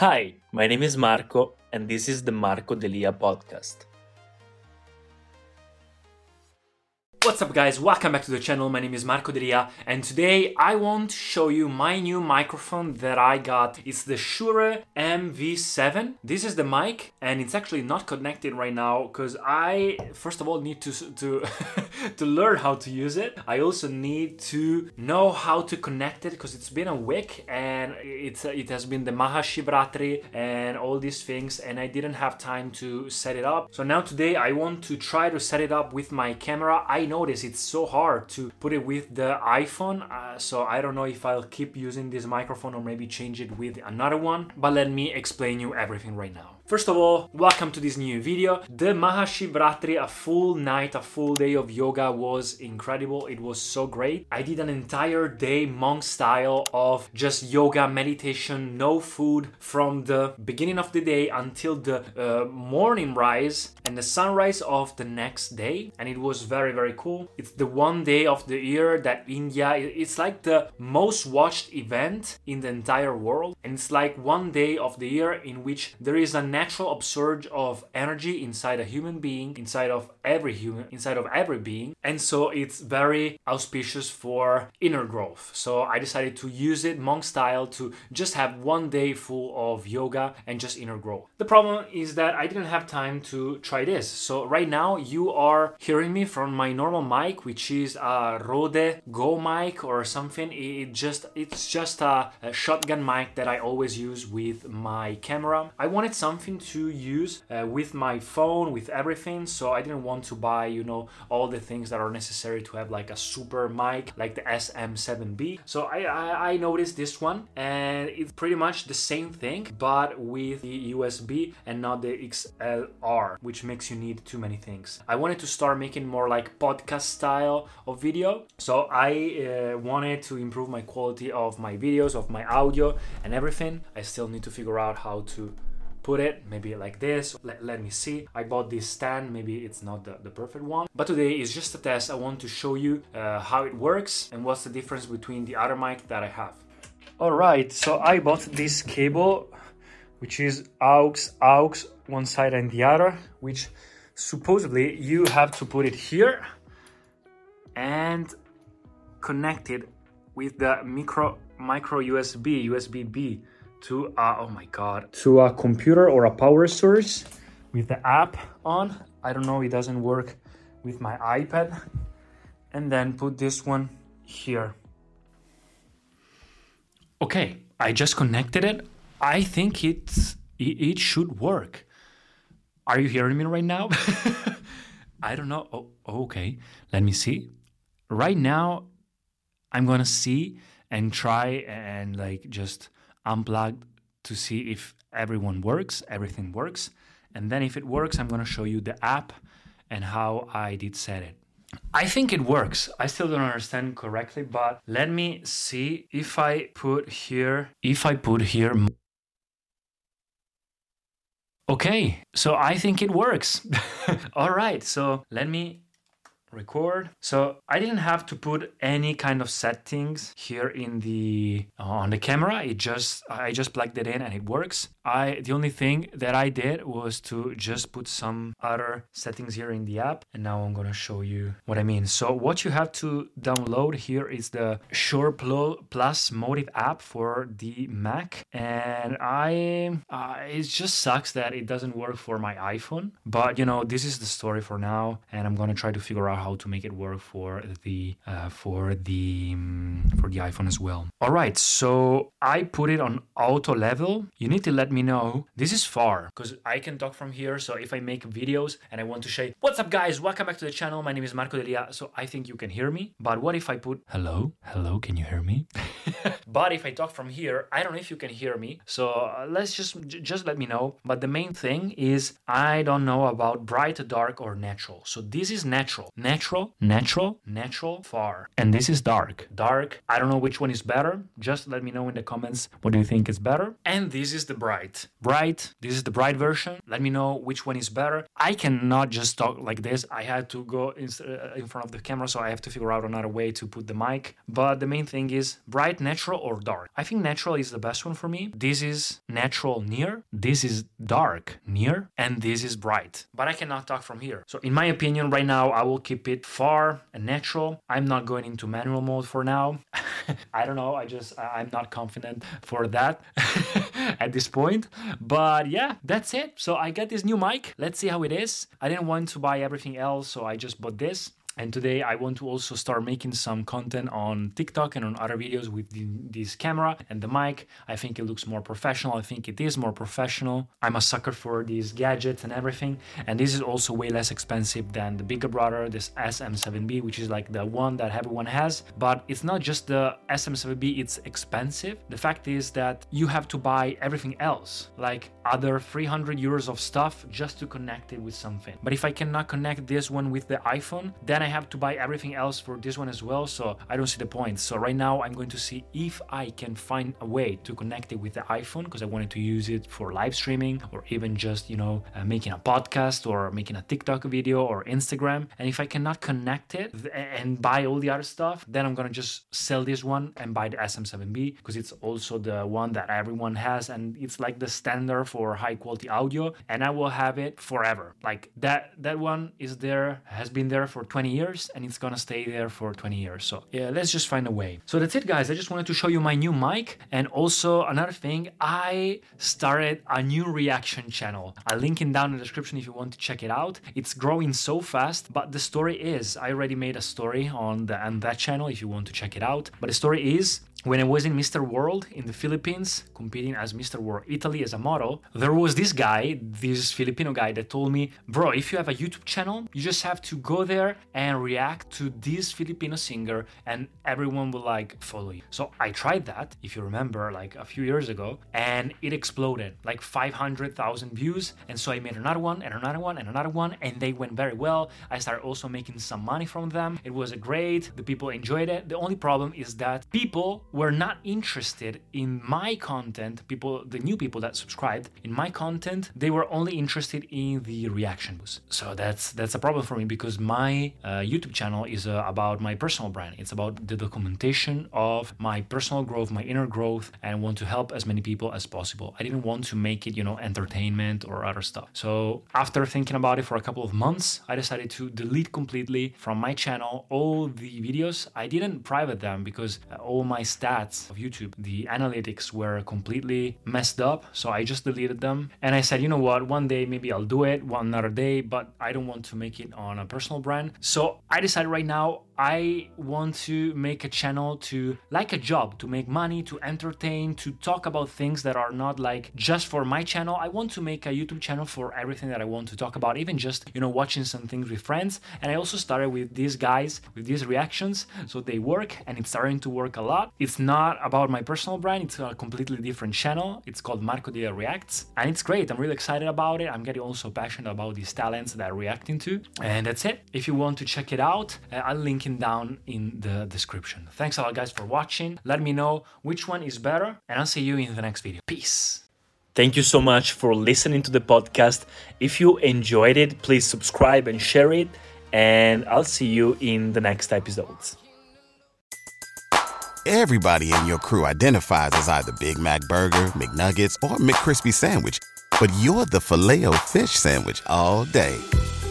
Hi, my name is Marco, and this is the Marco D'Elia podcast. What's up guys, welcome back to the channel. My name is Marco D'Elia, and today I want to show you my new microphone that I got. It's the Shure MV7. This is the mic, and it's actually not connected right now because I first of all need to to learn how to use it. I also need to know how to connect it because it's been a week and it has been the Mahashivratri and all these things, and I didn't have time to set it up. So now today I want to try to set it up with my camera. I notice it's so hard to put it with the iPhone, so I don't know if I'll keep using this microphone or maybe change it with another one, but let me explain you everything right now. First of all, welcome to this new video. The Mahashivratri, a full night, a full day of yoga was incredible. It was so great. I did an entire day monk style of just yoga, meditation, no food from the beginning of the day until the morning rise and the sunrise of the next day. And it was very, very cool. It's the one day of the year that India, it's like the most watched event in the entire world. And it's like one day of the year in which there is a natural upsurge of energy inside a human being, inside of every being, and so it's very auspicious for inner growth. So I decided to use it monk style to just have one day full of yoga and just inner growth. The problem is that I didn't have time to try this, so right now you are hearing me from my normal mic, which is a Rode Go mic or something. It's just a shotgun mic that I always use with my camera. I wanted something to use with my phone, with everything, so I didn't want to buy, you know, all the things that are necessary to have like a super mic like the SM7B. So I noticed this one, and it's pretty much the same thing but with the USB and not the XLR, which makes you need too many things. I wanted to start making more like podcast style of video, so I wanted to improve my quality of my videos, of my audio and everything. I still need to figure out how to put it, maybe like this. Let me see. I bought this stand, maybe it's not the perfect one, but today is just a test. I want to show you how it works and what's the difference between the other mic that I have. All right, so I bought this cable, which is aux one side and the other, which supposedly you have to put it here and connect it with the micro USB-B to a computer or a power source with the app on. I don't know, it doesn't work with my iPad. And then put this one here. Okay, I just connected it. I think it should work. Are you hearing me right now? I don't know. Oh, okay, let me see. Right now, I'm gonna see and try and like just unplugged to see if everything works, and then if it works I'm going to show you the app and how I did set it. I think it works. I still don't understand correctly, but let me see if I put here okay, so I think it works. All right, so let me record. So I didn't have to put any kind of settings here in the on the camera. I just plugged it in and it works. The only thing that I did was to just put some other settings here in the app, and now I'm gonna show you what I mean. So what you have to download here is the Shure Plus Motive app for the Mac, and it just sucks that it doesn't work for my iPhone. But you know, this is the story for now, and I'm gonna try to figure out how to make it work for the iPhone as well. All right, so I put it on auto level. You need to let me know. This is far because I can talk from here. So if I make videos and I want to say, what's up guys, welcome back to the channel. My name is Marco D'Elia. So I think you can hear me, but what if I put hello, can you hear me? But if I talk from here, I don't know if you can hear me. So let's just let me know. But the main thing is I don't know about bright, dark or natural. So this is natural far. And this is dark. I don't know which one is better. Just let me know in the comments what do you think is better. And this is the bright. This is the bright version. Let me know which one is better. I cannot just talk like this. I had to go in front of the camera. So I have to figure out another way to put the mic. But the main thing is bright, natural or dark. I think natural is the best one for me. This is natural near. This is dark near. And this is bright. But I cannot talk from here. So in my opinion, right now, I will keep it far and natural. I'm not going into manual mode for now. I don't know. I'm not confident for that at this point. But yeah, that's it. So I got this new mic. Let's see how it is. I didn't want to buy everything else, so I just bought this. And today I want to also start making some content on TikTok and on other videos with this camera and the mic. I think it looks more professional. I think it is more professional. I'm a sucker for these gadgets and everything. And this is also way less expensive than the bigger brother, this SM7B, which is like the one that everyone has. But it's not just the SM7B, it's expensive. The fact is that you have to buy everything else, like other 300 euros of stuff just to connect it with something. But if I cannot connect this one with the iPhone, then I have to buy everything else for this one as well, so I don't see the point. So right now I'm going to see if I can find a way to connect it with the iPhone, because I wanted to use it for live streaming or even just, making a podcast or making a TikTok video or Instagram. And if I cannot connect it and buy all the other stuff, then I'm going to just sell this one and buy the SM7B, because it's also the one that everyone has and it's like the standard for high quality audio, and I will have it forever. Like that one is there, has been there for 20 years and it's gonna stay there for 20 years. So yeah, let's just find a way. So that's it guys, I just wanted to show you my new mic. And also another thing, I started a new reaction channel. I'll link it down in the description if you want to check it out. It's growing so fast, but the story is, I already made a story on that channel if you want to check it out. But the story is, when I was in Mr. World in the Philippines, competing as Mr. World Italy as a model, there was this guy, this Filipino guy that told me, bro, if you have a YouTube channel, you just have to go there and react to this Filipino singer and everyone will like follow you. So I tried that, if you remember, like a few years ago, and it exploded, like 500,000 views. And so I made another one and another one and another one, and they went very well. I started also making some money from them. It was great. The people enjoyed it. The only problem is that people were not interested in my content. The new people that subscribed in my content, they were only interested in the reaction boost. So that's a problem for me, because my YouTube channel is about my personal brand. It's about the documentation of my personal growth, my inner growth, and want to help as many people as possible. I didn't want to make it, entertainment or other stuff. So after thinking about it for a couple of months, I decided to delete completely from my channel all the videos. I didn't private them because all my stats of YouTube, the analytics were completely messed up, so I just deleted them. And I said, one day maybe I'll do it, one another day, but I don't want to make it on a personal brand. So I decided right now I want to make a channel to, like a job, to make money, to entertain, to talk about things that are not like just for my channel. I want to make a YouTube channel for everything that I want to talk about, even just, watching some things with friends. And I also started with these guys, with these reactions. So they work and it's starting to work a lot. It's not about my personal brand. It's a completely different channel. It's called Marco D'Elia Reacts. And it's great. I'm really excited about it. I'm getting also passionate about these talents that I'm reacting to. And that's it. If you want to check it out, I'll link down in the description. Thanks a lot guys for watching. Let me know which one is better and I'll see you in the next video. Peace. Thank you so much for listening to the podcast. If you enjoyed it, please subscribe and share it, and I'll see you in the next episodes. Everybody in your crew identifies as either Big Mac Burger, McNuggets, or McCrispy Sandwich, but you're the Filet-O-Fish Sandwich all day.